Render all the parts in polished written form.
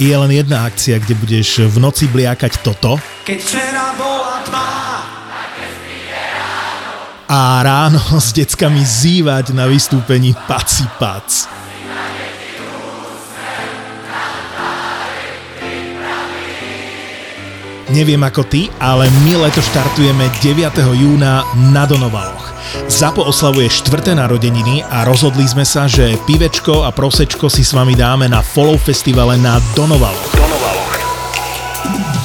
je len jedna akcia, kde budeš v noci bliakať toto. Keď včera bola tma, a ráno s deckami zývať na vystúpení Paci Pac. Neviem ako ty, ale my leto štartujeme 9. júna na Donovaloch. ZAPO oslavuje 4. narodeniny a rozhodli sme sa, že pivečko a prosečko si s vami dáme na Follow Festivale na Donovaloch.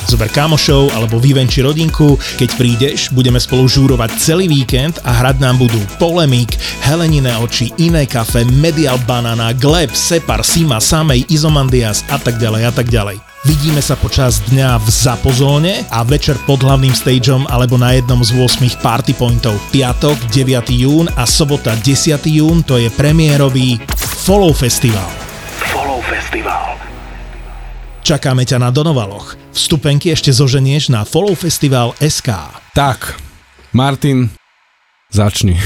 Zober kámošov alebo vyvenči rodinku, keď prídeš, budeme spolu žúrovať celý víkend a hrať nám budú Polemik, Helenine oči, Iné kafe, Medial Banana, Gleb, Separ, Sima, Samej Izomandias a tak ďalej a tak ďalej. Vidíme sa počas dňa v Zapozóne a večer pod hlavným stageom alebo na jednom z 8 party pointov. Piatok 9. jún a sobota 10. jún to je premiérový Follow Festival. Follow Festival. Čakáme ťa na Donovaloch. Vstupenky ešte zoženieš na followfestival.sk. Tak, Martin, začni.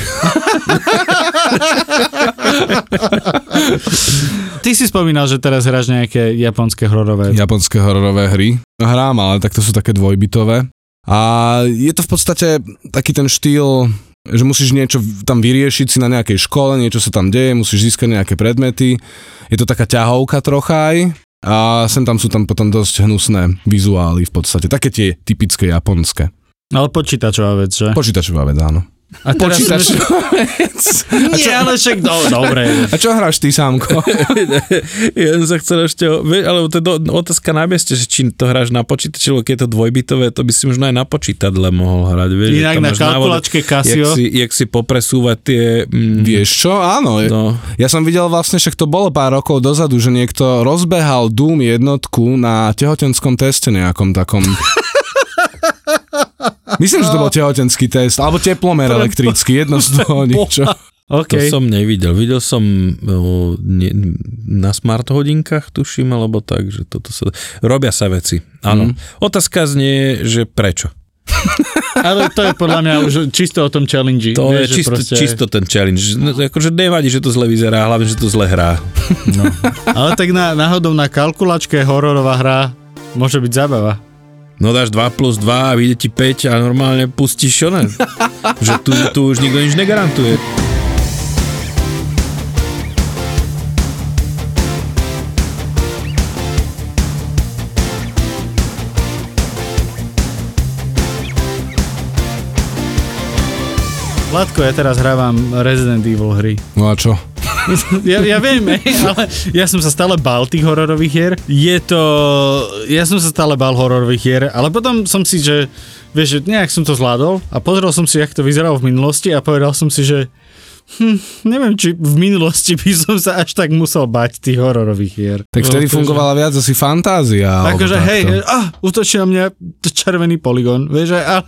Ty si spomínal, že teraz hráš nejaké japonské hororové hry. Hrám, ale tak to sú také dvojbitové. A je to v podstate taký ten štýl, že musíš niečo tam vyriešiť si na nejakej škole, niečo sa tam deje, musíš získať nejaké predmety. Je to taká ťahovka trocha aj. A sem tam sú tam potom dosť hnusné vizuály v podstate. Také tie typické japonské. Ale počítačová vec, že? Počítačová vec, áno. A Nie, ale však dobre. A čo hráš ty, Sámko? Ja som sa chcel ešte... Ale to je otázka na mieste, že či to hráš na počítači, lebo keď je to dvojbitové, to by si možno aj na počítadle mohol hrať. Vieš, inak na kalkulačke Casio. Jak si popresúvať tie... Vieš čo? Áno. No. Ja som videl vlastne, však to bolo pár rokov dozadu, že niekto rozbehal Doom jednotku na tehotenskom teste nejakom takom... Myslím, že to bol tehotenský test, alebo teplomer elektrický, jedno z toho niečo. Okay. To som nevidel. Videl som na smart hodinkách, tuším, alebo tak, že toto sa... Robia sa veci, áno. Otázka znie, že prečo? Ale to je podľa mňa už čisto o tom challenge. To je čisto ten challenge. No, akože nevadí, že to zle vyzerá, hlavne, že to zle hrá. No. Ale tak náhodou na kalkulačke hororová hra môže byť zábava. No dáš 2+2 a vyjde ti 5 a normálne pustíš oné. Že tu už nikto nič negarantuje. Vládko, ja teraz hrávam Resident Evil hry. No a čo? Ja viem, ale ja som sa stále bál tých hororových hier. Ale potom som si, že vieš, nejak som to zvládol a pozrel som si, jak to vyzeralo v minulosti a povedal som si, že neviem, či v minulosti by som sa až tak musel bať tých hororových hier. Tak vtedy fungovala viac asi fantázia. Akože hej, útočí na mňa červený poligón, vieš, ale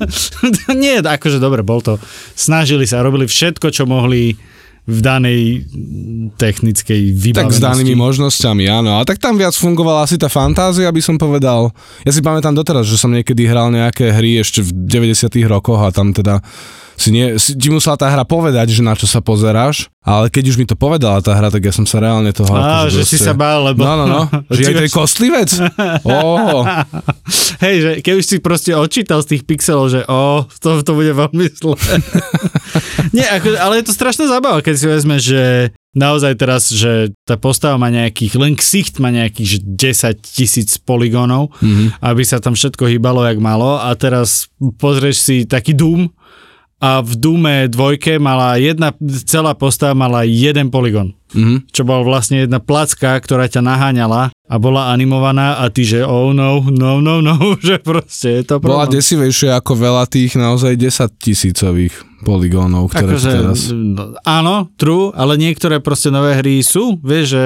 nie, akože dobre, bol to. Snažili sa, robili všetko, čo mohli v danej technickej vybavenosti. Tak s danými možnosťami, áno. A tak tam viac fungovala asi tá fantázia, by som povedal. Ja si pamätám doteraz, že som niekedy hral nejaké hry ešte v 90-tych rokoch a tam teda ti musela tá hra povedať, že na čo sa pozeráš, ale keď už mi to povedala tá hra, tak ja som sa reálne toho... Á, že si sa bál, lebo... No. Že je to kostlivec? Oh. Hej, že keď už si proste odčítal z tých pixelov, že to bude veľmi zle. Nie, ale je to strašná zábava, keď si vezme, že naozaj teraz, že tá postava má nejakých, len ksicht má nejakých 10 000 poligónov, aby sa tam všetko hýbalo, jak malo, a teraz pozrieš si taký Doom, a v Doome 2 mala celá postava mala jeden poligón. Čo bol vlastne jedna placka, ktorá ťa naháňala a bola animovaná a ty, že no, že proste je to problém. Bola desivejšia ako veľa tých naozaj 10 000 poligónov, ktoré sú teraz. Áno, true, ale niektoré proste nové hry sú, vieš, že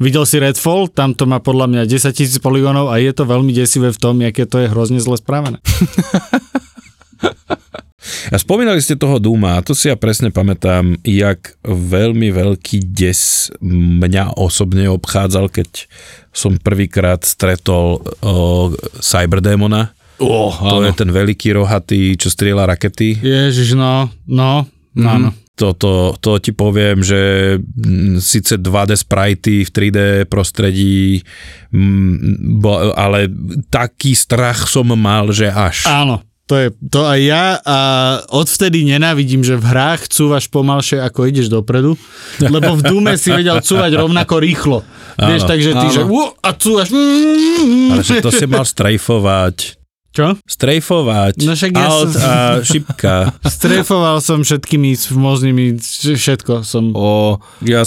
videl si Redfall, tam to má podľa mňa 10 000 poligónov a je to veľmi desivé v tom, aké to je hrozne zle správené. A spomínali ste toho Dooma, a to si ja presne pamätám, jak veľmi veľký des mňa osobne obchádzal, keď som prvýkrát stretol Cyberdemona. To je ten veľký rohatý, čo strieľa rakety. Ježiš, no. To ti poviem, že síce 2D sprajty v 3D prostredí, ale taký strach som mal, že až. Áno, to aj ja a odvtedy nenávidím, že v hrách cúvaš pomalšie, ako ideš dopredu, lebo v Doome si vedel cúvať rovnako rýchlo. Áno, vieš, takže ty, áno. Že a cúvaš. Ale že to si mal strajfovať. Čo? Strejfovať. No však ja som... a šipka. Strejfoval som všetkými možnými, všetko som... Ja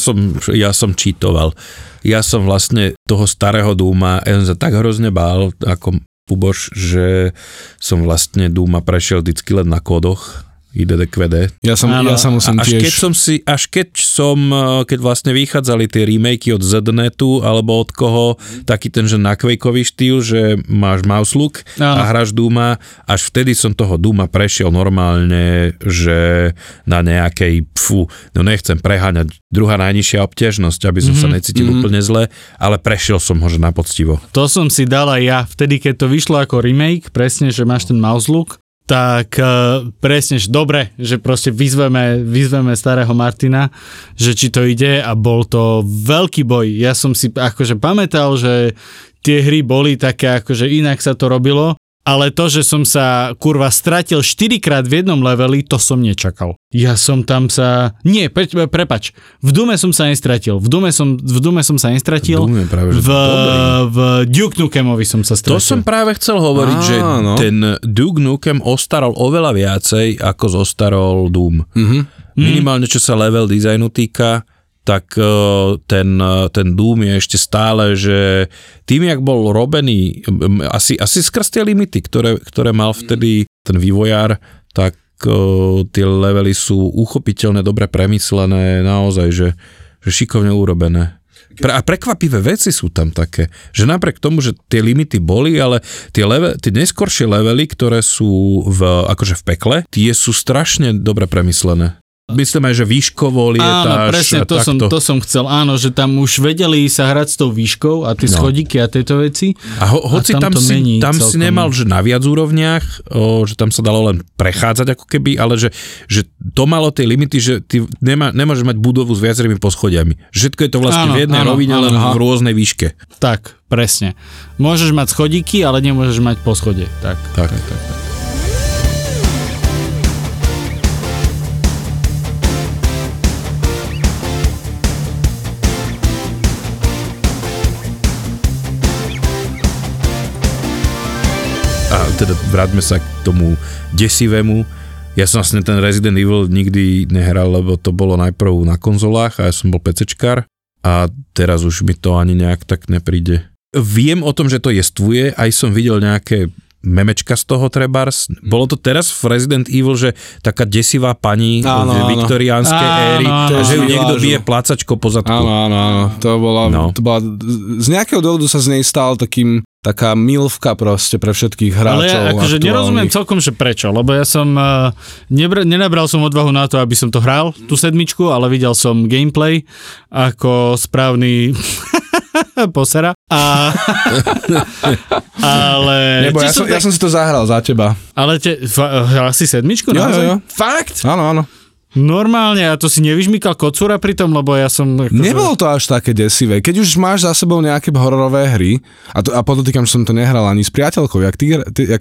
som čítoval. Ja som vlastne toho starého Dooma, ja som sa tak hrozne bál, ako puboš, že som vlastne Dooma prešiel vždycky len na kódoch. IDDQD. Ja som musím tiež. Keď vlastne vychádzali tie remakey od ZNetu alebo od koho, taký ten, že na Quakeový štýl, že máš mouse look a hráš Dooma, až vtedy som toho Dooma prešiel normálne, že na nejakej nechcem preháňať, druhá najnižšia obťažnosť, aby som sa necítil úplne zle, ale prešiel som ho, že na poctivo. To som si dal aj ja, vtedy keď to vyšlo ako remake, presne, že máš ten mouse look, tak presne, že dobre, že proste vyzveme starého Martina, že či to ide a bol to veľký boj. Ja som si akože pamätal, že tie hry boli také, akože inak sa to robilo, ale to, že som sa kurva stratil 4-krát v jednom leveli, to som nečakal. Ja som tam sa... Nie, prepač. V Doome som sa nestratil. V Doome som sa nestratil. V Duke Nukemovi som sa stratil. To som práve chcel hovoriť, že ten Duke Nukem ostarol oveľa viacej, ako zostarol Doom. Minimálne, čo sa level designu týka, tak ten Doom je ešte stále, že tým, jak bol robený, asi skrz tie limity, ktoré mal vtedy ten vývojár, tak tie levely sú uchopiteľne, dobre premyslené, naozaj, že šikovne urobené. A prekvapivé veci sú tam také, že napriek tomu, že tie limity boli, ale tie neskoršie levely, ktoré sú akože v pekle, tie sú strašne dobre premyslené. Myslím aj, že výškovo lietáš. Áno, presne, to som chcel. Áno, že tam už vedeli sa hrať s tou výškou a tie schodíky a tieto veci. A hoci tam si nemal, že na viac úrovniach, že tam sa dalo len prechádzať ako keby, ale že to malo tie limity, že ty nemôžeš mať budovu s viacerými poschodiami. Všetko je to vlastne v jednej rovine, len v rôznej výške. Tak, presne. Môžeš mať schodíky, ale nemôžeš mať poschode. Tak. Teda vráťme sa k tomu desivému. Ja som vlastne ten Resident Evil nikdy nehral, lebo to bolo najprv na konzolách a ja som bol PCčkar a teraz už mi to ani nejak tak nepríde. Viem o tom, že to jestvuje, aj som videl nejaké memečka z toho trebárs. Bolo to teraz v Resident Evil, že taká desivá pani z viktoriánskej éry, že ju niekto bije plácačko po zadku. Áno. To bola z nejakého dôvodu sa z nej stal takým taká milvka proste pre všetkých hráčov. Ale ja akože nerozumiem celkom, že prečo, lebo ja som nenabral som odvahu na to, aby som to hral, tú sedmičku, ale videl som gameplay ako správny posera. Ale... Nebo, ja som si to zahral za teba. Ale hral si sedmičku? Jo. Fakt? Áno. Normálne, a to si nevyžmykal kocúra pri tom, lebo ja som... Nebolo to až také desivé. Keď už máš za sebou nejaké hororové hry, a podotýkam, že som to nehral ani s priateľkou, jak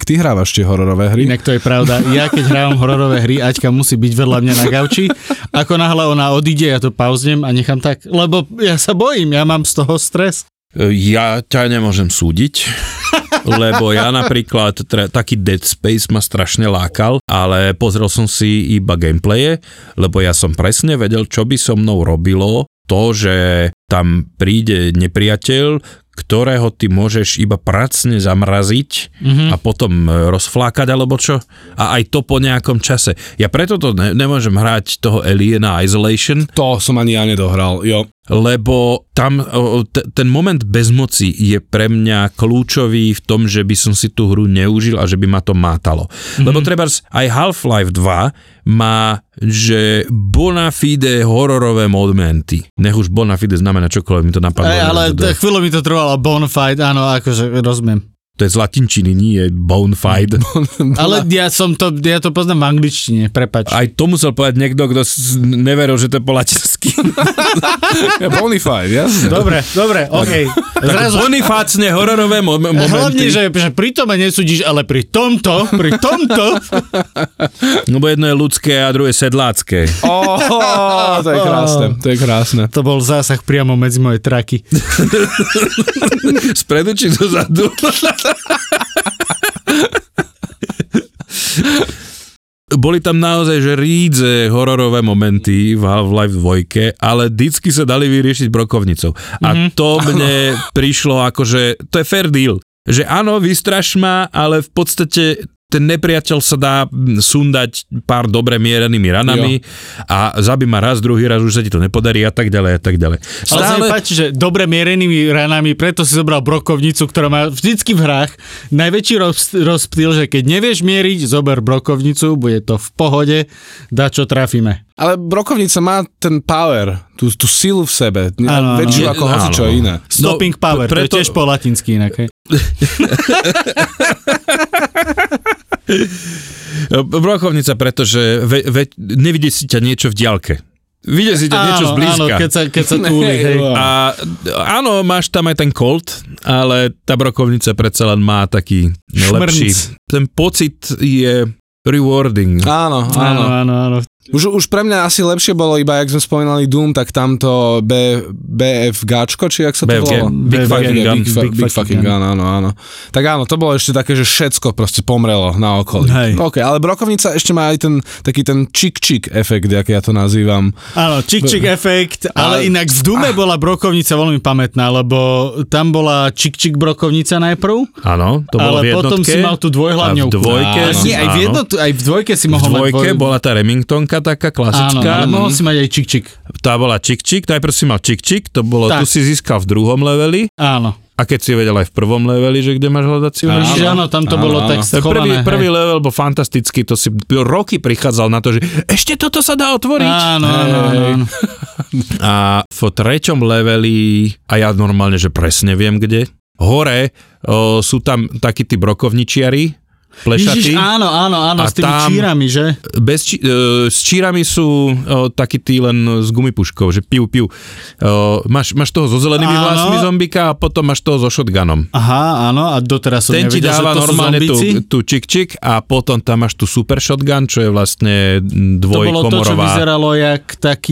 ty hrávaš tie hororové hry. Inak to je pravda. Ja keď hrávam hororové hry, Aťka musí byť vedľa mňa na gauči. Ako náhle ona odíde, ja to pauznem a nechám tak, lebo ja sa bojím, ja mám z toho stres. Ja ťa nemôžem súdiť, lebo ja napríklad taký Dead Space ma strašne lákal, ale pozrel som si iba gameplaye, lebo ja som presne vedel, čo by so mnou robilo to, že tam príde nepriateľ, ktorého ty môžeš iba pracne zamraziť a potom rozflákať alebo čo. A aj to po nejakom čase. Ja preto to nemôžem hrať toho Aliena Isolation. To som ani ja nedohral, jo. Lebo tam ten moment bezmoci je pre mňa kľúčový v tom, že by som si tú hru neužil a že by ma to mátalo. Lebo trebárs aj Half-Life 2 má, že bona fide hororové momenty. Nech už bona fide znamená čokoľvek, mi to napadlo. Ale chvíľu mi to trvalo, bonafide, áno, akože rozumiem. To je z latinčiny, nie je bonfide. Ale ja to poznám v angličtine, prepáč. Aj to musel povedať niekto, kto neveril, že to je po latinsky. Ja, bonfide, jasne. Dobre, okej. Okay. Zrazu bonifácne hororové momenty. Hlavne, že pri tome nesúdiš, ale pri tomto. No bo jedno je ľudské a druhé sedlácké. Oh, to je krásne, to je krásne. To bol zásah priamo medzi moje traky. Spredu či dozadu? Boli tam naozaj že rídze hororové momenty v Half-Life 2, ale vždycky sa dali vyriešiť brokovnicou. A to mne prišlo akože, to je fair deal, že áno, vystraš ma, ale v podstate ten nepriateľ sa dá sundať pár dobre mierenými ranami a zabí ma raz, druhý raz, už sa ti to nepodarí a tak ďalej. Ale sa mi páči, že dobre mierenými ranami, preto si zobral brokovnicu, ktorá má vždycky v hrách najväčší rozptyl, že keď nevieš mieriť, zober brokovnicu, bude to v pohode, dačo trafíme. Ale brokovnica má ten power, tú silu v sebe, väčšiu ako hocičo iné. Stopping power, to je tiež po latinsky inak. Brokovnica, pretože nevidí si ťa niečo v diaľke. Vidíš si to niečo zblízka. Áno, keď sa túli, hej. A áno, máš tam aj ten Colt, ale tá brokovnica predsa len má taký lepší. Ten pocit je rewarding. Áno. Už pre mňa asi lepšie bolo iba, jak sme spomínali Doom, tak tamto BFGčko, či jak sa to volalo? Big Fucking Gun, áno. Tak áno, to bolo ešte také, že všetko proste pomrelo na okolí. OK, ale brokovnica ešte má aj ten taký ten čik-čik efekt, jak ja to nazývam. Áno, čik-čik efekt, ale inak v Doome bola brokovnica veľmi pamätná, lebo tam bola čik-čik brokovnica najprv. Áno, to bolo v jednotke. Ale potom si mal tú dvojhlavňovku. Aj v dvojke si mohol mať. V dvojke bola tá Remingtonka, taká klasická. Áno, mohol si mať aj čik-čik. Tá bola čik-čik, najprv si mal čik-čik, to bolo, tak. Tu si získal v druhom leveli. Áno. A keď si vedel aj v prvom leveli, že kde máš hľadaciu myšku. Áno, tam to bolo tak schované. Prvý level bol fantastický, to si roky prichádzal na to, že ešte toto sa dá otvoriť. Áno. A v treťom leveli, a ja normálne, že presne viem kde, hore sú tam takí tí brokovničiari, plešatí. Áno, s tými čírami, že? S čírami sú takí tí len z gumipuškov, že piu. Máš toho so zelenými hlasmi zombika a potom máš toho so shotgunom. Aha, áno, a doteraz som nevedel, že to sú zombici. Ten ti dáva normálne tú čik-čik a potom tam máš tú super shotgun, čo je vlastne dvojkomorová. To bolo to, čo vyzeralo jak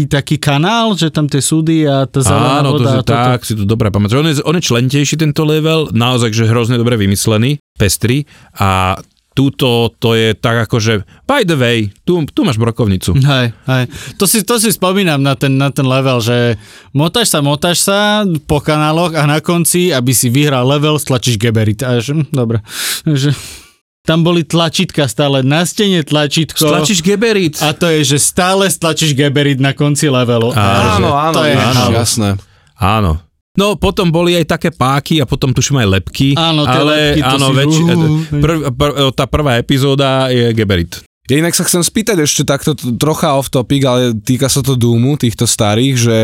taký kanál, že tam tie súdy a tá zelená voda. Áno, tak, si to dobre pamätáš. On je člentejší tento level, naozaj, že hrozne dobre vymyslený, pestrý a túto to je tak akože by the way, tu máš brokovnicu. Hej. To si spomínam na ten level, že motáš sa po kanáloch a na konci, aby si vyhral level, stlačíš geberit. Dobre. Tam boli tlačítka stále, na stene tlačítko. Stlačíš geberit. A to je, že stále stlačíš geberit na konci levelu. Áno, jasné. Áno. No, potom boli aj také páky a potom tuším aj lepky. Áno, tie lepky, tá prvá epizóda je geberit. Ja inak sa chcem spýtať ešte takto trocha off topic, ale týka sa to Doomu, týchto starých, že...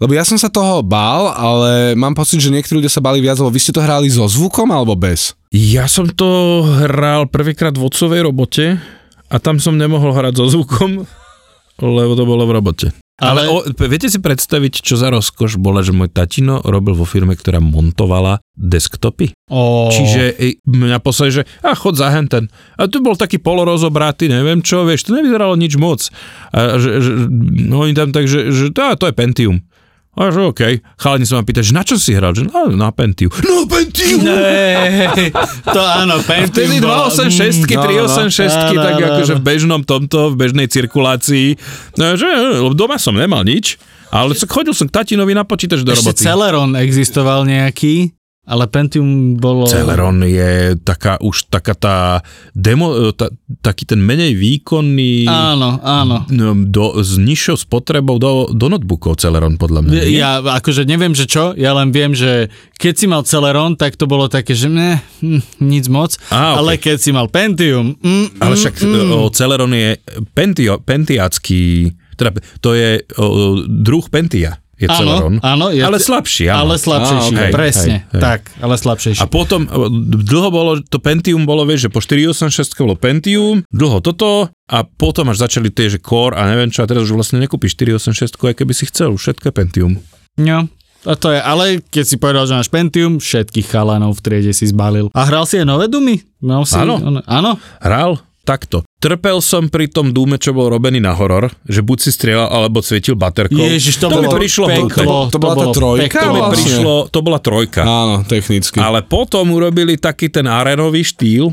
Lebo ja som sa toho bál, ale mám pocit, že niektorí ľudia sa báli viac, lebo vy ste to hráli so zvukom alebo bez? Ja som to hral prvýkrát v otcovej robote a tam som nemohol hrať so zvukom, lebo to bolo v robote. Ale viete si predstaviť, čo za rozkoš bola, že môj tatino robil vo firme, ktorá montovala desktopy? Čiže mňa poslali, že chod za henten. A tu bol taký polorozobratý, neviem čo, vieš, to nevyzeralo nič moc. A že oni tam tak, že to je Pentium. A že okej. Chalani sa ma pýtať, že na čo si hral? Že na Pentium. No Pentium! Nee, to áno, Pentium. Vtedy 286-ky, 386-ky, tak akože v bežnom tomto, v bežnej cirkulácii. No, že doma som nemal nič, ale chodil som k tatinovi na počítač do roboty. Ešte Celeron existoval nejaký, ale Pentium bolo... Celeron je taká tá demo, taký ten menej výkonný... Áno. S nižšou spotrebou do notebookov Celeron, podľa mňa. Ja akože neviem, že čo, ja len viem, že keď si mal Celeron, tak to bolo také, že nic moc, ale keď si mal Pentium... ale však Celeron je pentiacký, teda to je druh Pentia. je Celeron, ale slabší. Áno. Ale slabšejší, okay, presne. Hej. Tak, ale slabšejší. A potom dlho bolo, to Pentium bolo, vieš, že po 486 bolo Pentium, dlho toto a potom až začali tie, že Core a neviem čo, a teraz už vlastne nekúpiš 486, aj keby si chcel, už všetko je Pentium. No, a to je, ale keď si povedal, že máš Pentium, všetkých chalanov v triede si zbalil. A hral si aj nové Doomy? Áno, hral. Takto. Trpel som pri tom Doome, čo bol robený na horor, že buď si strieľal, alebo svietil baterkou. Ježiš, to bolo peklo. To bola tá trojka. To bola trojka. Áno, technicky. Ale potom urobili taký ten arenový štýl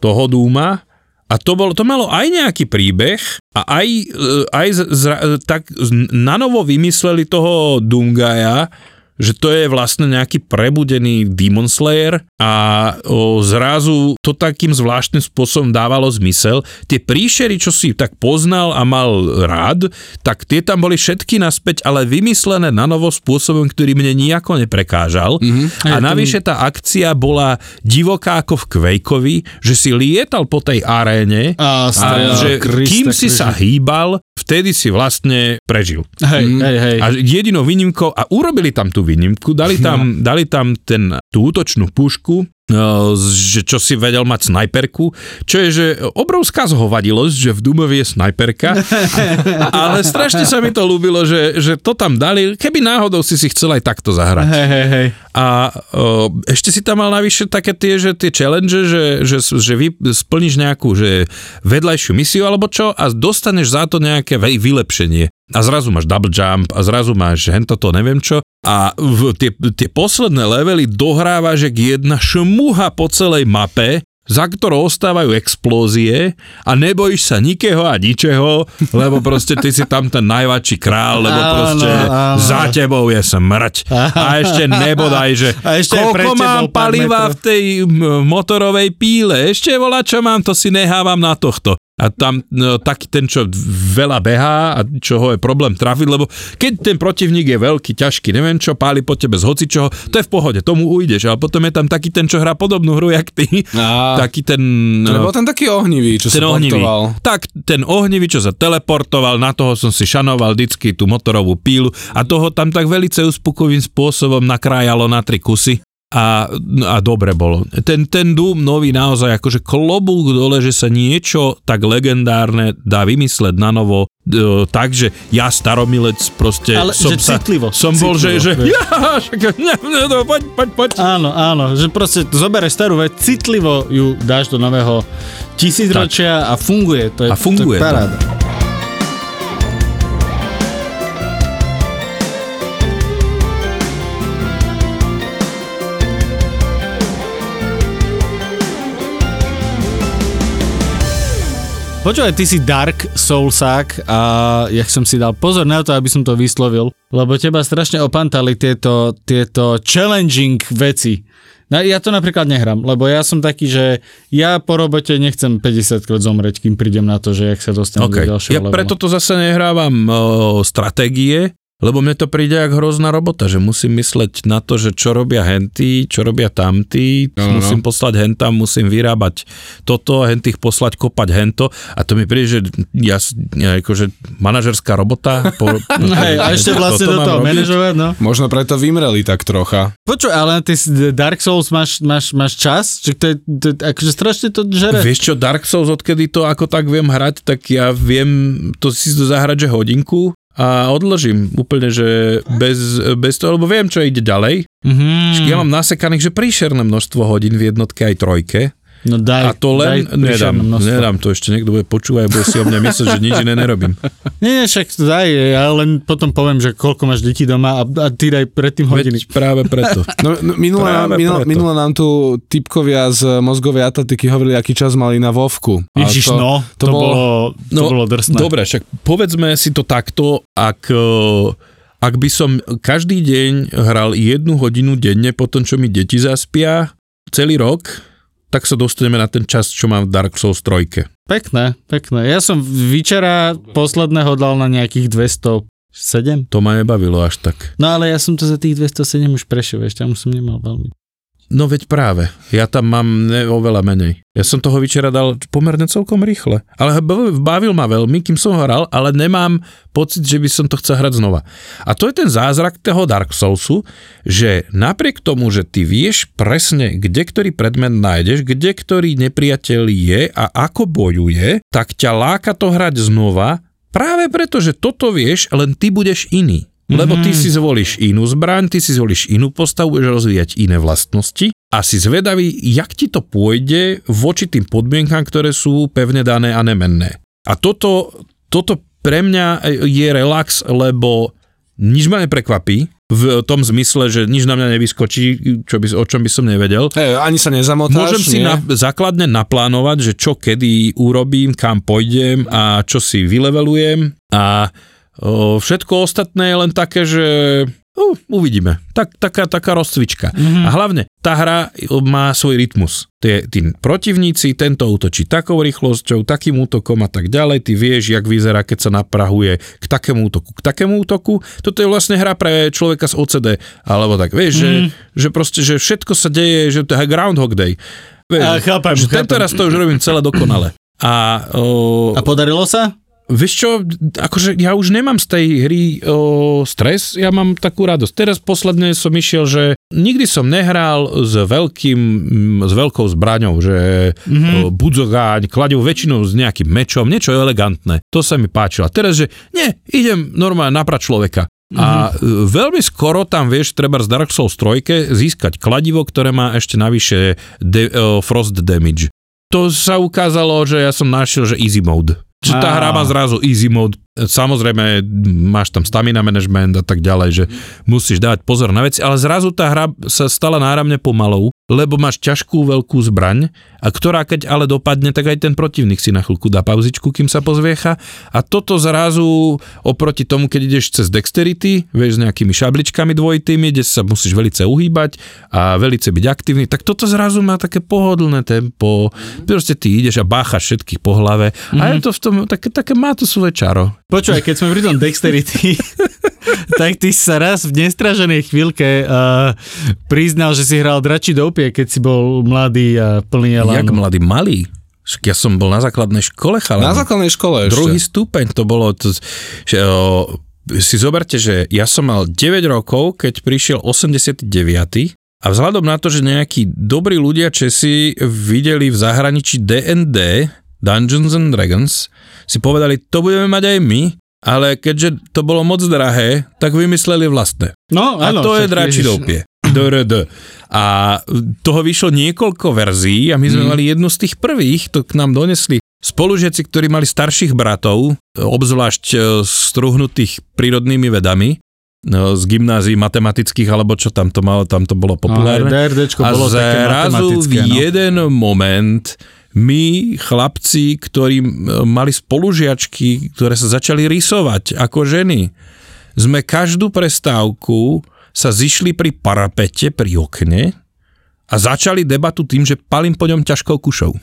toho Dooma a to malo aj nejaký príbeh a tak nanovo vymysleli toho Doomgaja, že to je vlastne nejaký prebudený Demon Slayer a zrazu to takým zvláštnym spôsobom dávalo zmysel. Tie príšery, čo si tak poznal a mal rád, tak tie tam boli všetky naspäť, ale vymyslené na novo spôsobom, ktorý mne nijako neprekážal. Mm-hmm. A navyše tá akcia bola divoká ako v Quakeovi, že si lietal po tej aréne a že kým si sa hýbal, vtedy si vlastne prežil. Hej. A jedinou výnimkou, a urobili tam tú výnimku, dali tam tú útočnú pušku, čo si vedel mať snajperku, čo je, že obrovská zhovadilosť, že v Doomovi je snajperka, ale strašne sa mi to ľúbilo, že to tam dali, keby náhodou si chcel aj takto zahrať. Hej. A ešte si tam mal navyše také tie challenge, že vy splníš nejakú že vedľajšiu misiu alebo čo a dostaneš za to nejaké vylepšenie. A zrazu máš double jump a zrazu máš hentoto, neviem čo. A tie posledné levely dohrávaš jak jedna šmuha po celej mape, za ktorou ostávajú explózie a nebojíš sa nikého a ničeho, lebo proste ty si tam ten najväčší král, lebo proste za tebou je smrť. A ešte nebodaj, že koľko mám paliva v tej motorovej píle, ešte volá, čo mám, to si nechávam na tohto. A tam taký ten, čo veľa behá a čo ho je problém trafiť, lebo keď ten protivník je veľký, ťažký, neviem čo, páli po tebe z hocičoho, to je v pohode, tomu ujdeš, ale potom je tam taký ten, čo hrá podobnú hru, jak ty. Taký ten... Lebo tam taký ohnivý, čo sa teleportoval. Tak, ten ohnivý, čo sa teleportoval, na toho som si šanoval vždycky tú motorovú pílu a toho tam tak velice uspukovým spôsobom nakrájalo na 3 kusy. A dobre bolo. Ten Doom nový naozaj akože klobúk dole, že sa niečo tak legendárne dá vymysleť na novo, takže ja staromilec proste ale som že sa... Citlivo. Som bol, poď. Áno, že proste zoberieš starú vec, citlivo ju dáš do nového tisícročia tak. A funguje. To je, to je paráda. Počúvaj, ty si Dark Soulsák a jak som si dal pozor na to, aby som to vyslovil, lebo teba strašne opantali tieto challenging veci. Ja to napríklad nehrám, lebo ja som taký, že ja po robote nechcem 50-krát zomrieť, kým prídem na to, že jak sa dostanem do ďalšieho levelu. Ja preto to zase nehrávam stratégie, lebo mne to príde jak hrozná robota, že musím mysleť na to, že čo robia henty, čo robia tamtí, musím poslať hentam, musím vyrábať toto, hentých poslať, kopať hento a to mi príde, že ja akože manažerská robota. A ešte vlastne do toho manažovať, no. Možno preto vymreli tak trocha. Počuj, ale ty Dark Souls máš čas? Čiže to je akože strašne to žere. Vieš čo, Dark Souls, odkedy to ako tak viem hrať, tak ja viem to si zahrať, že hodinku. A odložím úplne, že bez toho, lebo viem, čo ide ďalej. Mm-hmm. Ja mám nasekaných, že príšerné množstvo hodín v jednotke aj trojke. No daj, a to len nedám to ešte, niekto bude počúvať a bude si o mňa myslieť, že nič iné nerobím. Nie, však to daj, ja len potom poviem, že koľko máš detí doma a ty daj predtým hodiny. Práve preto. Minule nám tu typkovia z mozgovej atletiky hovorili, aký čas mali na Vovku. Ježiš, to bolo drsné. Dobre, však povedzme si to takto, ak by som každý deň hral 1 hodinu denne po tom, čo mi deti zaspia, celý rok... tak sa dostaneme na ten čas, čo mám v Dark Souls 3. Pekné. Ja som včera posledného dal na nejakých 207. To ma nebavilo až tak. No ale ja som to za tých 207 už prešiel, ešte tam už som nemal veľmi. No veď práve, ja tam mám oveľa menej. Ja som toho večera dal pomerne celkom rýchle. Ale bavil ma veľmi, kým som hral, ale nemám pocit, že by som to chcel hrať znova. A to je ten zázrak toho Dark Soulsu, že napriek tomu, že ty vieš presne, kde ktorý predmet nájdeš, kde ktorý nepriateľ je a ako bojuje, tak ťa láka to hrať znova, práve preto, že toto vieš, len ty budeš iný. Lebo ty si zvolíš inú zbraň, ty si zvolíš inú postavu, budeš rozvíjať iné vlastnosti a si zvedavý, jak ti to pôjde voči tým podmienkám, ktoré sú pevne dané a nemenné. A toto pre mňa je relax, lebo nič ma neprekvapí v tom zmysle, že nič na mňa nevyskočí, o čom by som nevedel. Ani sa nezamotáš, môžem si základne naplánovať, že čo kedy urobím, kam pôjdem a čo si vylevelujem a všetko ostatné je len také, že uvidíme. Taká rozcvička. Mm-hmm. A hlavne, tá hra má svoj rytmus. Tí protivníci, tento útočí takou rýchlosťou, takým útokom a tak ďalej. Ty vieš, jak vyzerá, keď sa naprahuje k takému útoku. Toto je vlastne hra pre človeka z OCD. Alebo tak, vieš, že proste, že všetko sa deje, že to je Groundhog Day. Vieš, chápem. Tento raz to už robím celé dokonale. A podarilo sa? Vieš čo, akože ja už nemám z tej hry stres, ja mám takú radosť. Teraz posledne som išiel, že nikdy som nehral s veľkou zbraňou, že budzogáň, kladil väčšinou s nejakým mečom, niečo elegantné. To sa mi páčilo. A teraz, že nie, idem normálne naprať človeka. A veľmi skoro tam vieš, treba z Dark Souls 3 získať kladivo, ktoré má ešte navyše frost damage. To sa ukázalo, že ja som našiel, že easy mode. Čiže tá hra má zrazu easy mode. Samozrejme, máš tam stamina management a tak ďalej, že musíš dávať pozor na veci, ale zrazu tá hra sa stala náramne pomalou, lebo máš ťažkú veľkú zbraň, a ktorá keď ale dopadne, tak aj ten protivník si na chvíľku dá pauzičku, kým sa pozviecha. A toto zrazu oproti tomu, keď ideš cez dexterity, vieš, s nejakými šabličkami dvojitými, kde sa musíš velice uhýbať a velice byť aktívny, tak toto zrazu má také pohodlné tempo. Proste ty ideš a báchaš všetkých po hlave. A je to v tom, také má to svoje čaro. Počúvaj, keď sme pri tom dexterity, tak ty sa raz v nestraženej chvíľke priznal, že si hral Dračí doupě, keď si bol mladý a plný elánu. Jak mladý? Malý? Ja som bol na základnej škole, chalán. Na základnej škole ešte. Druhý stupeň to bolo... Si zoberte, že ja som mal 9 rokov, keď prišiel 89. A vzhľadom na to, že nejakí dobrí ľudia Česi videli v zahraničí D&D... Dungeons and Dragons, si povedali, to budeme mať aj my, ale keďže to bolo moc drahé, tak vymysleli vlastné. No, áno, a to je Dračí doupě. A toho vyšlo niekoľko verzií a my sme mali jednu z tých prvých, to k nám donesli spolužiaci, ktorí mali starších bratov, obzvlášť struhnutých prírodnými vedami, z gymnázií matematických, alebo čo tam to malo, tam to bolo populárne. A zrazu v jeden moment my, chlapci, ktorí mali spolužiačky, ktoré sa začali rysovať ako ženy, sme každú prestávku sa zišli pri parapete, pri okne a začali debatu tým, že palím po ňom ťažkou kušou.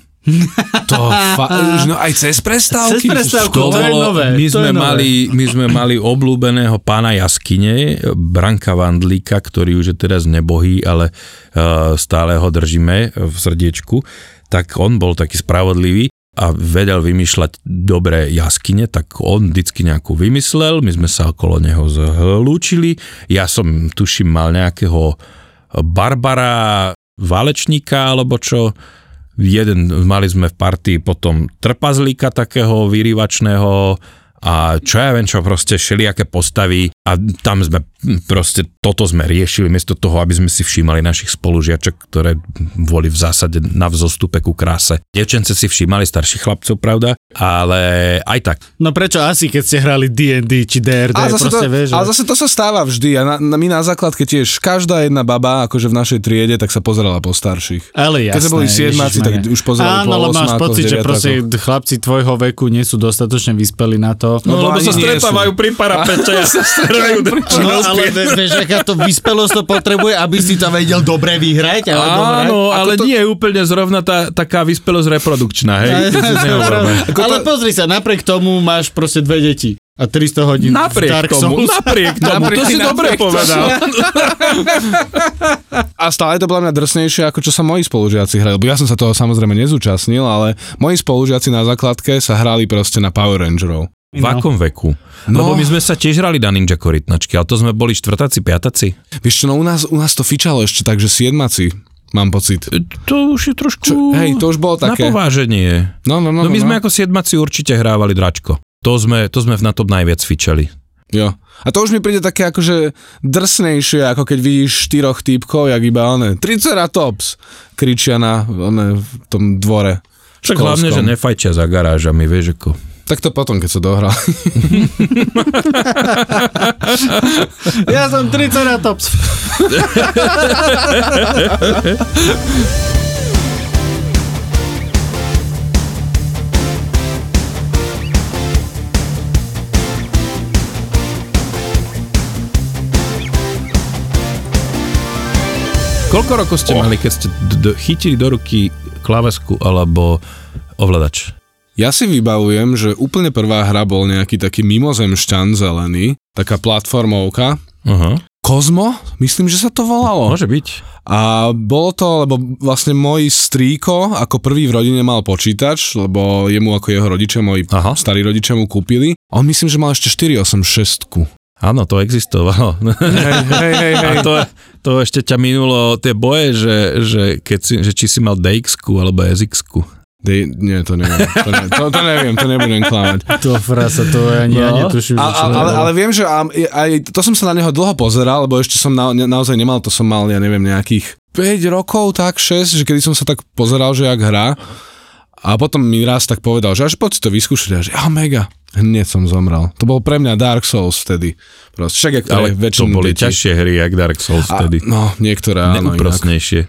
Už aj cez prestávky? Cez prestávku, to je nové. My sme mali obľúbeného pána jaskyne, Branka Vandlíka, ktorý už je teraz nebohý, ale stále ho držíme v srdiečku. Tak on bol taký spravodlivý a vedel vymýšľať dobré jaskyne, tak on vždycky nejakú vymyslel, my sme sa okolo neho zhlúčili. Ja som, tuším, mal nejakého Barbara Válečníka, alebo čo, mali sme v partii potom trpazlíka takého vyrývačného a čo ja viem, čo proste šelijaké postavy a tam sme proste toto sme riešili miesto toho, aby sme si všímali našich spolužiačok, ktoré boli v zásade na vzostupe ku kráse. Dievčence si všímali starších chlapcov, pravda, ale aj tak. No prečo asi, keď ste hrali D&D či DRD, ale zase to sa stáva vždy a my na základke tiež každá jedna baba, akože v našej triede, tak sa pozerala po starších. Ale jasné. Keď sme boli siedmáci, tak už pozerali po osmákoch, deviatákoch. Áno, ale máš pocit, že proste chlapci tvojho veku nie sú dostatočne vyspelí na to. No lebo sa stretávajú pri parapete a sa starajú do činnosti. Ale vieš, aká to vyspelosť to potrebuje, aby si to vedel dobre vyhrať. Ale áno, dobre. Ale to... nie je úplne zrovna taká vyspelosť reprodukčná, hej? Ale pozri sa, napriek tomu máš proste dve deti. A 300 hodín napriek Dark Souls. Napriek tomu, to si dobre povedal. A stále to bola mňa drsnejšie, ako čo sa moji spolužiaci hrali. Ja som sa toho samozrejme nezúčastnil, ale moji spolužiaci na základke sa hrali proste na Power Rangerov. V akom veku? No. Lebo my sme sa tiež hrali na Ninja Korytnačky, ale to sme boli štvrtáci, piataci. Vieš čo, no u nás to fičalo ešte, takže siedmaci. Mám pocit. To už je trošku... Hej, to už bolo také. Na pováženie. No, my sme ako siedmaci určite hrávali dračko. To sme na tom najviac fičali. Jo. A to už mi príde také akože drsnejšie, ako keď vidíš štyroch týpkov, jak iba one Triceratops kričia na one v tom dvore. Však hlavne, že nefajčia za garážami, vieš ako... Tak to potom, keď sa dohral. Ja som Triceratops. Koľko rokov ste mali, keď ste chytili do ruky klávesku alebo ovladač? Ja si vybavujem, že úplne prvá hra bol nejaký taký mimozemšťan zelený, taká platformovka. Aha. Kozmo? Myslím, že sa to volalo. Môže byť. A bolo to, lebo vlastne môj strýko ako prvý v rodine mal počítač, lebo jemu ako jeho rodičia, moji starí rodičia mu kúpili. On myslím, že mal ešte 486. Áno, to existovalo. Hej. A to ešte ťa minulo tie boje, že či si mal DX-ku alebo SX-ku. Nie, to neviem. To neviem, to nebudem klamať. To frasa, to ani ja netuším. Ale viem, že aj to som sa na neho dlho pozeral, lebo ešte som naozaj nemal, to som mal, ja neviem, nejakých 5 rokov, tak 6, že kedy som sa tak pozeral, že jak hrá. A potom mi raz tak povedal, že až poď si to vyskúšať, a že mega. Hneď som zomrel. To bol pre mňa Dark Souls vtedy. Však, ale to boli ťažšie hry, jak Dark Souls vtedy. No, niektoré áno. Neúprosnejšie.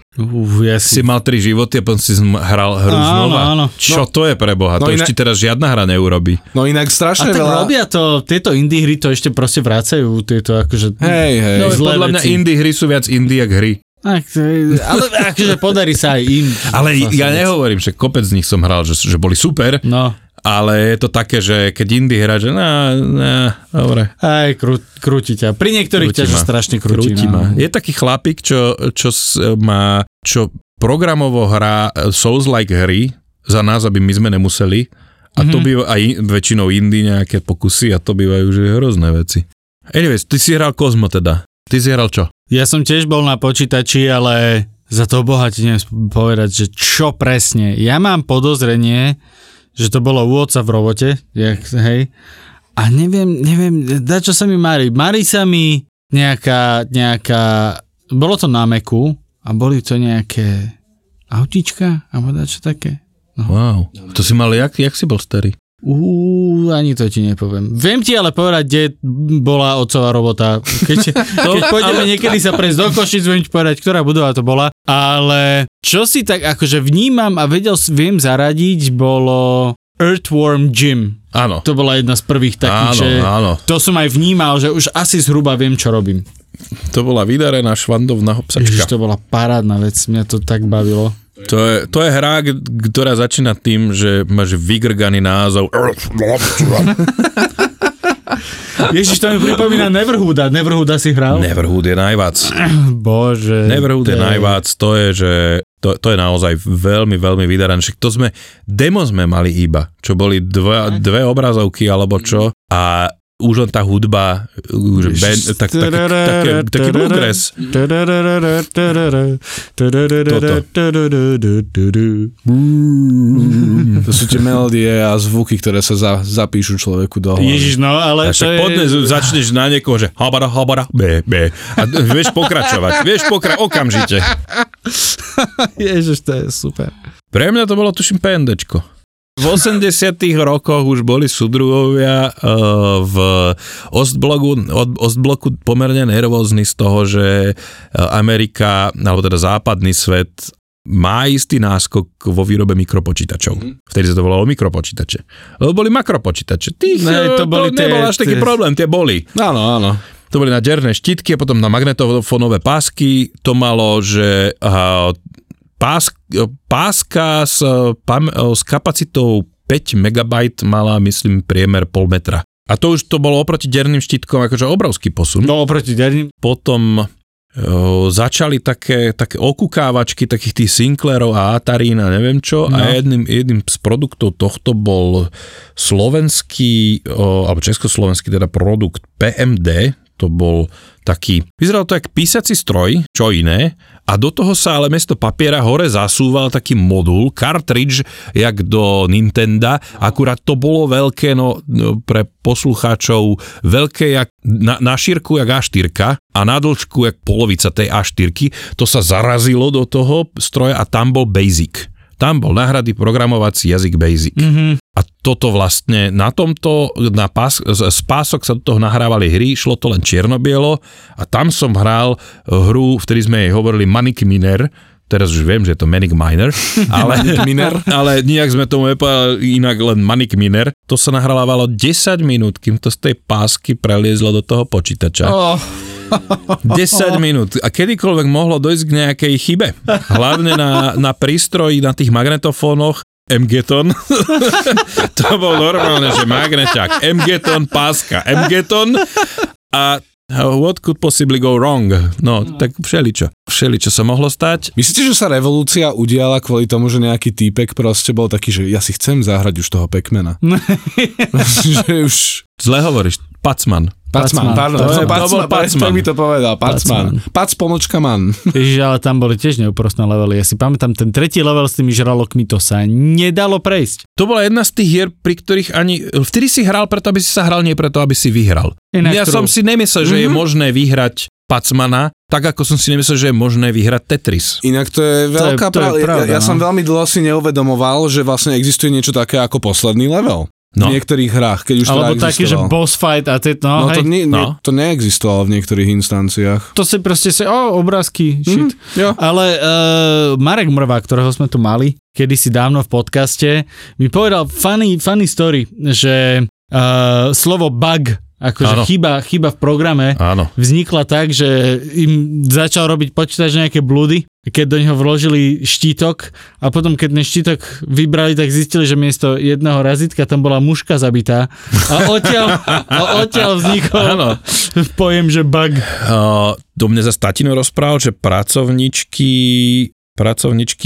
Ja si mal 3 životy a potom si hral hru znova. Áno. Čo to je pre Boha? To ešte teraz žiadna hra neurobí. No inak strašne veľa. A tak robia to, tieto indie hry to ešte proste vracajú. Tieto akože... Hej. No, podľa mňa indie hry sú viac indie, jak hry. Ale akože podarí sa aj im. Ale ja nehovorím, že kopec z nich som hral, že boli super. No. Ale je to také, že keď indie hra, že dobre. Aj krúti ťa. Pri niektorých ťa strašne krúti. Je taký chlapík, čo programovo hrá Souls-like hry za nás, aby my sme nemuseli. A to býva aj väčšinou indie nejaké pokusy a to bývajú už hrozné veci. Anyways, ty si hral Kozmo teda. Ty si hral čo? Ja som tiež bol na počítači, ale za toho Boha ti neviem povedať, že čo presne. Ja mám podozrenie, že to bolo u otca v robote, hej. A neviem, dačo sa mi marí. Marí sa mi nejaká, bolo to na Macu a boli to nejaké autíčka, alebo dačo také. No. Wow, to si mal, jak si bol starý? Ani to ti nepoviem. Viem ti ale povedať, kde bola otcová robota. Keď pôjdeme niekedy sa prejsť do Košic, viem ti povedať, ktorá budova to bola. Ale čo si tak akože vnímam a viem zaradiť, bolo Earthworm Gym. Áno. To bola jedna z prvých takých, áno. To som aj vnímal, že už asi zhruba viem, čo robím. To bola vydarená švandovná hopsačka. Ježiš, to bola parádna vec, mňa to tak bavilo. To je hra, ktorá začína tým, že máš vygrganý názov. Ježiš, to mi pripomína Neverhooda. Neverhooda si hral? Neverhooda je najvác. Bože. Neverhooda je najvác. To je naozaj veľmi, veľmi vydarané. Však to demo sme mali iba, čo boli dve obrazovky alebo čo. A už len tá hudba, už taký progres. To sú tie melódie a zvuky, ktoré sa zapíšu človeku do hlavy. Ježiš, no ale to je... Podnes začneš na niekoho, že habara, habara, bé. A vieš pokračovať, okamžite. Ježiš, to je super. Pre mňa to bolo, tuším, PMDčko. V 80. rokoch už boli súdruhovia v Ostbloku pomerne nervózni z toho, že Amerika, alebo teda západný svet, má istý náskok vo výrobe mikropočítačov. Vtedy sa to volalo mikropočítače. Lebo boli makropočítače. To nebol až taký problém, tie boli. Áno. To boli na dierné štítky a potom na magnetofónové pásky. To malo, že... Páska s kapacitou 5 MB mala, myslím, priemer pol metra. A to už to bolo oproti derným štítkom akože obrovský posun. No oproti derným. Potom začali také okukávačky takých tých Sinclairov a Atarín a neviem čo. No. A jedným z produktov tohto bol slovenský, alebo československý teda produkt PMD. To bol taký, vyzeral to jak písací stroj, čo iné. A do toho sa ale miesto papiera hore zasúval taký modul, cartridge, jak do Nintenda. Akurát to bolo veľké, no pre poslucháčov veľké, jak, na šírku jak A4 a na dĺžku jak polovica tej A4. To sa zarazilo do toho stroja a tam bol Basic. Tam bol náhrady programovací jazyk Basic. Mm-hmm. A toto vlastne na tomto, z pások sa do toho nahrávali hry, šlo to len čierno-bielo a tam som hral hru, v ktorej sme jej hovorili Manic Miner, teraz už viem, že je to Manic Miner, ale, ale nijak sme tomu nepovedali inak len Manic Miner. To sa nahrávalo 10 minút, kým to z tej pásky preliezlo do toho počítača. Oh. 10 minút. A kedykoľvek mohlo dojsť k nejakej chybe. Hlavne na prístroji, na tých magnetofónoch. MGeton. To bol normálne, že magneťák. MGeton, páska. MGeton. A what could possibly go wrong? No, tak všeličo. Všeličo sa mohlo stať. Myslíte, že sa revolúcia udiala kvôli tomu, že nejaký týpek proste bol taký, že ja si chcem zahrať už toho Pac-Mana. Že už... Zle hovoríš. Pacman, pardon. To mi to povedal, Pacman. Pac-man. Ježiš, ale tam boli tiež neúprostné levely. Ja si pamätám, ten tretí level s tými žralokmi, to sa nedalo prejsť. To bola jedna z tých hier, pri ktorých ani... Vtedy si hral preto, aby si sa hral, nie preto, aby si vyhral. Som si nemyslel, že je možné vyhrať Pacmana, tak ako som si nemyslel, že je možné vyhrať Tetris. Inak to je veľká pravda. Ja som veľmi dlho si neuvedomoval, že vlastne existuje niečo také ako posledný level. No. V niektorých hrách, keď už to existovalo. Alebo taký, že boss fight a teď, no hej. To neexistovalo v niektorých instanciách. To si proste obrázky, shit. Jo. Ale Marek Mrva, ktorého sme tu mali, kedysi dávno v podcaste, mi povedal funny story, že slovo bug, akože chyba v programe, vznikla tak, že im začal robiť počítač nejaké blúdy, keď do neho vložili štítok a potom, keď ten štítok vybrali, tak zistili, že miesto jedného razítka tam bola muška zabitá a odtiaľ vznikol pojem, že bug. Do mne za statinu rozprával, že pracovničky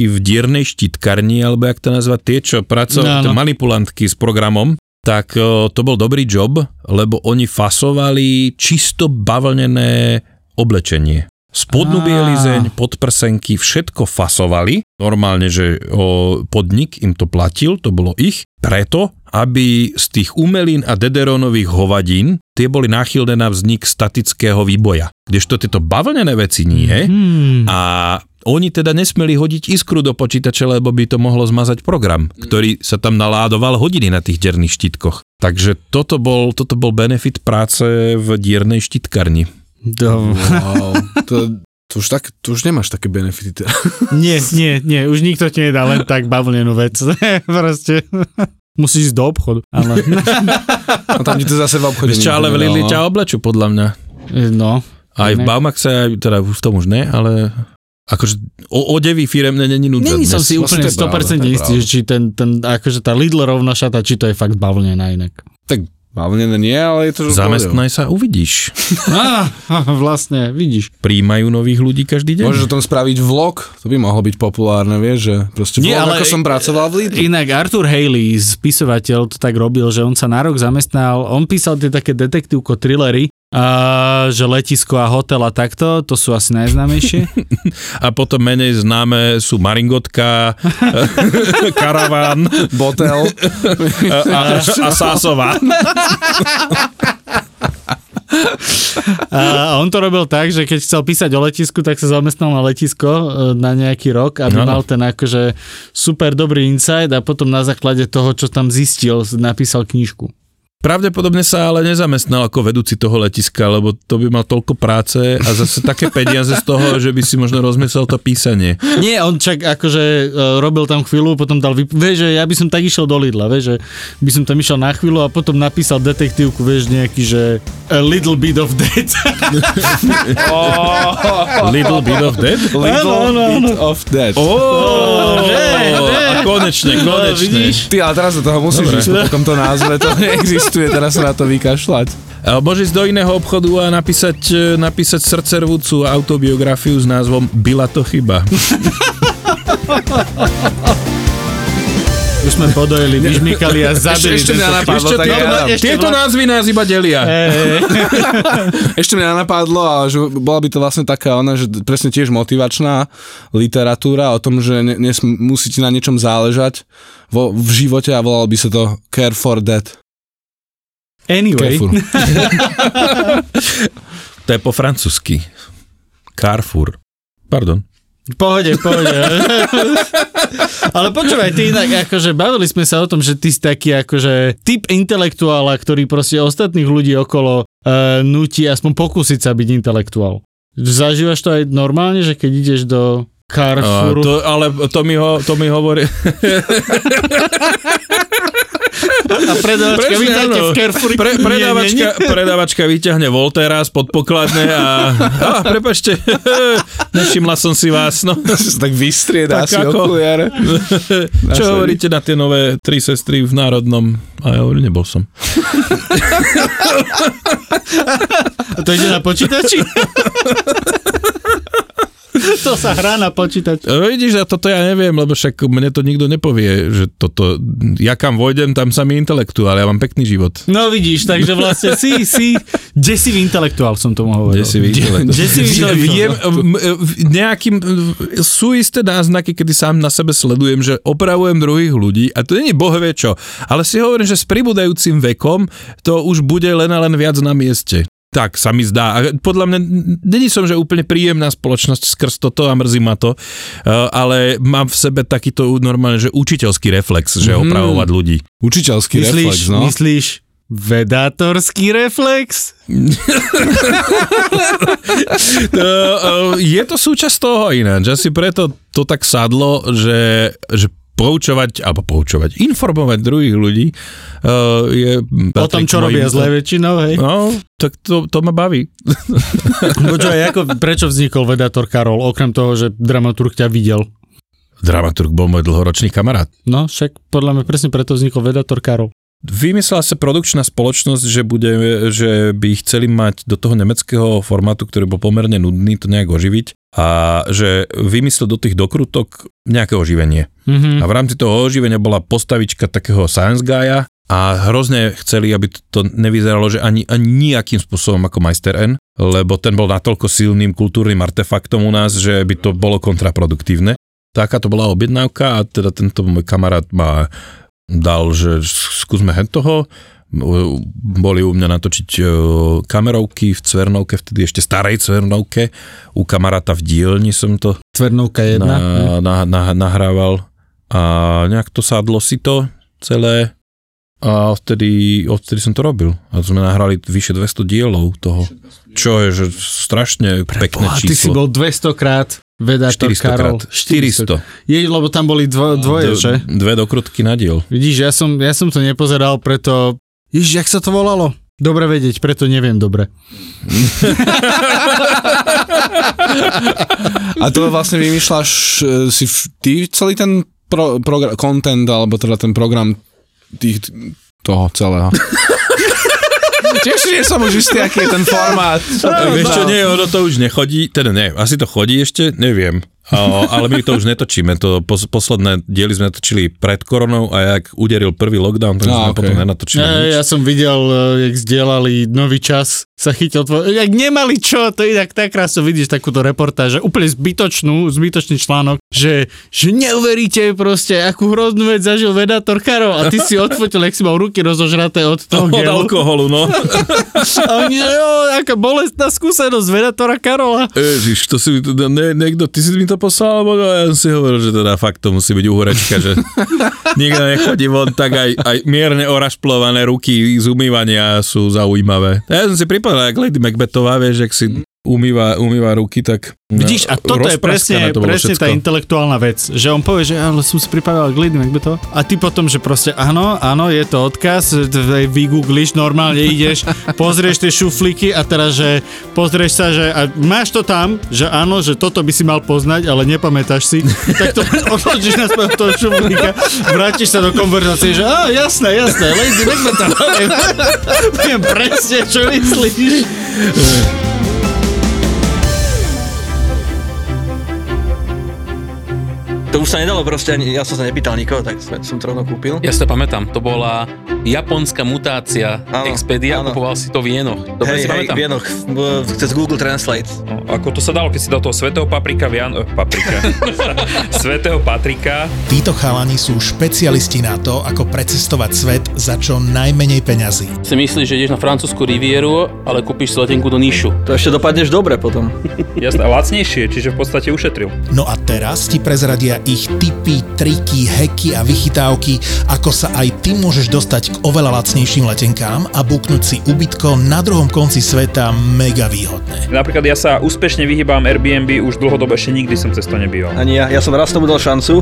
v diernej štítkarni, alebo jak to nazva, tie, čo manipulantky s programom, tak to bol dobrý job, lebo oni fasovali čisto bavlnené oblečenie. Spodnú bielizeň, podprsenky, všetko fasovali. Normálne, že podnik im to platil, to bolo ich, preto, aby z tých umelín a dederónových hovadín tie boli náchylné na vznik statického výboja. Kdežto tieto bavlnené veci nie. A oni teda nesmeli hodiť iskru do počítača, lebo by to mohlo zmazať program, ktorý sa tam naládoval hodiny na tých diernych štítkoch. Takže toto bol benefit práce v diernej štítkarni. Wow. To už nemáš také benefity. Nie, už nikto ti nedá len tak bavlnenú vec. Proste... Musíš ísť do obchodu. Ale... A tam ti to zase v obchode nie. Ale v Lidli ťa obleču, podľa mňa. No. Aj v Baumaxe, teda v tom už ne, ale... Akože odevy firemné není núdza. Není som si úplne 100% istý, či ten, akože tá Lidl rovná šata, či to je fakt bavlnená inak. Tak bavlnená nie, ale je to... Zamestnaj sa, uvidíš. Vlastne, vidíš. Príjmajú nových ľudí každý deň. Môžeš o tom spraviť vlog, to by mohlo byť populárne, vieš, že proste vlog, ako som pracoval v Lidl. Inak Arthur Haley, spisovateľ, to tak robil, že on sa na rok zamestnal, on písal tie také detektívko, thrillery, že letisko a hotel a takto, to sú asi najznámejšie. A potom menej známe sú Maringotka, Karaván, Botel a Sásová. A on to robil tak, že keď chcel písať o letisku, tak sa zamestnal na letisko na nejaký rok, aby mal ten akože super dobrý insight a potom na základe toho, čo tam zistil, napísal knižku. Pravdepodobne sa ale nezamestnal ako vedúci toho letiska, lebo to by mal toľko práce a zase také peniaze z toho, že by si možno rozmyslel to písanie. Nie, on čak akože robil tam chvíľu, potom dal vieš, že ja by som tak išiel do Lidla, vieš, že by som tam išiel na chvíľu a potom napísal detektívku, vieš, nejaký, že a little bit of dead. Little bit of dead? Little bit of dead. Konečne. Vidíš? Ty, ale teraz do toho musíš ísť po takomto názve, to neexistuje, teraz sa na to vykašľať. Môžeš ísť do iného obchodu a napísať srdcervúcu autobiografiu s názvom Byla to chyba. Už sme podojili, vyžmykali a zabili. Ešte mňa napadlo. Tieto názvy nás iba delia. Ešte mňa napadlo, ale že bola by to vlastne taká ona, že presne tiež motivačná literatúra o tom, že musí ti na niečom záležať v živote a volalo by sa to Care for Death. Anyway. To je po francúzsky. Carrefour. Pardon. Pohode. Ale počúvaj, ty inak, akože bavili sme sa o tom, že ty si taký akože typ intelektuála, ktorý proste ostatných ľudí okolo nutí aspoň pokúsiť sa byť intelektuál. Zažívaš to aj normálne, že keď ideš do Carrefouru? To mi hovorí... A predávačka vyťahne v Carrefouru. Predávačka vyťahne Voltaira spod pokladne a prepáčte, nevšimla som si vás. No. Tak vystriedá tak si okuliare. Čo hovoríte na tie nové Tri sestry v Národnom? A ja hovorím, nebol som. A to ide na počítači? To sa hrá na počítač. Vidíš, a toto ja neviem, lebo však mne to nikto nepovie, že toto, ja kam vojdem, tam sa mi intelektuál, ja mám pekný život. No vidíš, takže vlastne si desivý intelektuál, som tomu hovoril. Desivý intelektuál. Sú isté náznaky, kedy sám na sebe sledujem, že opravujem druhých ľudí a to nie je bohvie čo, ale si hovorím, že s pribúdajúcim vekom to už bude len a len viac na mieste. Tak sa mi zdá. A podľa mňa, není som, že úplne príjemná spoločnosť skrz toto a mrzí ma to, ale mám v sebe takýto normálne, že učiteľský reflex, že opravovať ľudí. Učiteľský reflex, no. Myslíš vedátorský reflex? Je to súčasť toho ináč. Asi preto to tak sadlo, že poučovať, informovať druhých ľudí je... O tom, čo robia zle väčšinou, hej? No, tak to ma baví. Prečo vznikol Vedátor Karol, okrem toho, že dramaturg ťa videl? Dramaturg bol môj dlhoročný kamarát. No, však podľa mňa presne preto vznikol Vedátor Karol. Vymyslela sa produkčná spoločnosť, že by ich chceli mať do toho nemeckého formátu, ktorý bol pomerne nudný, to nejak oživiť. A že vymyslel do tých dokrutok nejaké oživenie. Mm-hmm. A v rámci toho oživenia bola postavička takého science guya a hrozne chceli, aby to nevyzeralo, že ani nejakým spôsobom ako Meister N, lebo ten bol natoľko silným kultúrnym artefaktom u nás, že by to bolo kontraproduktívne. Taká to bola objednávka a teda tento môj kamarát ma dal, že skúsme hen toho. Boli u mňa natočiť kamerovky v Cvernovke, vtedy ešte starej Cvernovke. U kamaráta v dielni som to Cvernovka 1 nahrával a nejak to sadlo si to celé a odtedy som to robil. A sme nahrali vyše 200 dielov toho, čo je že strašne pekné číslo. Ty si bol 200 krát Vedátor Karol. 400. Lebo tam boli dvoje, že? Dve dokrutky na diel. Vidíš, ja som to nepozeral, preto Ježiš, jak sa to volalo? Dobre vedieť, preto neviem dobre. A to vlastne vymýšľaš si ty celý ten content, alebo teda ten program toho celého. Tiež nie som už istý, aký je ten formát. Vieš čo, nie, ono to už nechodí, teda ne, asi to chodí ešte, neviem. Ale my to už netočíme, to posledné diely sme natočili pred koronou a jak uderil prvý lockdown, takže sme potom nenatočili nič. Ja som videl, jak zdieľali Nový čas, sa chytil jak nemali čo, to inak tak krásno vidíš takúto reportáž, úplne zbytočný článok, že neuveríte proste, akú hroznú vec zažil Vedátor Karol a ty si odfotil, jak si mal ruky rozožraté od toho gelu. Od alkoholu, no. A oni, že aká bolestná skúsenosť Vedátora Karola. Ježiš, to si niekto, ty si mi to poslal, alebo ja si hovoril, že teda fakt to musí byť uhorečka, že nikto nechodí von, tak aj mierne orašplované ruky z umývania sú zaujímavé. Ja som si pripadal, jak Lady Macbethová, vieš, jak si umýva ruky, tak... Vidíš, a toto je presne tá intelektuálna vec, že on povie, že ale som si pripravil glidný, ak by to... A ty potom, že proste áno, je to odkaz, vygoogliš, normálne ideš, pozrieš tie šuflíky a teraz, že pozrieš sa, že a máš to tam, že áno, že toto by si mal poznať, ale nepamätáš si, tak to odložíš na svojho toho šuflíka, vrátiš sa do konverzácie, že á, jasné, lejdi, nech sme to... Viem presne, čo myslíš. To už sa nedalo proste, ja som sa nepýtal nikoho, tak som to rovno kúpil. Ja si to pamätám, to bola japonská mutácia, áno, Expedia, áno. Kupoval si to v jenoch. Dobre, si pamätám. Vienoch, cez Google Translate. No, ako to sa dalo, keď si dal toho svätého svätého Patrika. Títo chalani sú špecialisti na to, ako precestovať svet za čo najmenej peňazí. Si myslíš, že ideš na francúzsku rivieru, ale kúpiš si letenku do Nišu. To ešte dopadneš dobre potom. Jasné, lacnejšie, čiže v podstate ušetril. No a teraz ti prezradia ich tipy, triky, heky a vychytávky, ako sa aj ty môžeš dostať k oveľa lacnejším letenkám a buknúť si ubytko na druhom konci sveta mega výhodné. Napríklad ja sa úspešne vyhýbam Airbnb, už dlhodobo ešte nikdy som cez to nebýval. Ani ja som raz tomu dal šancu,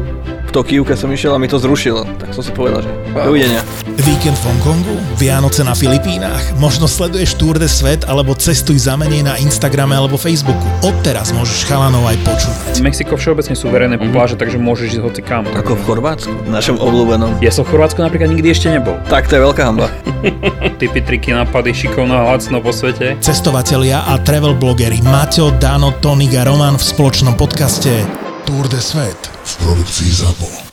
v Tokiu, keď som išiel a mi to zrušilo, tak som si povedal, že dovidenia. Víkend v Hongkongu, Vianoce na Filipínach, možno sleduješ Tour de Svet alebo cestuj za menej na Instagrame alebo Facebooku. Odteraz môžeš chalanov aj počúvať. Mexiko všeobecne sú verejné pláže, takže môžeš ísť hoci kam. Ako v Chorvátsku, našom obľúbenom. Ja som v Chorvátsku napríklad nikdy ešte nebol. Tak to je veľká hanba. Tipy, triky, nápady, šikovná lacno po svete. Cestovatelia a travel blogeri Mateo, Dano, Tonik a Roman v spoločnom podcaste Tour de Svet v produkcii ZAPO.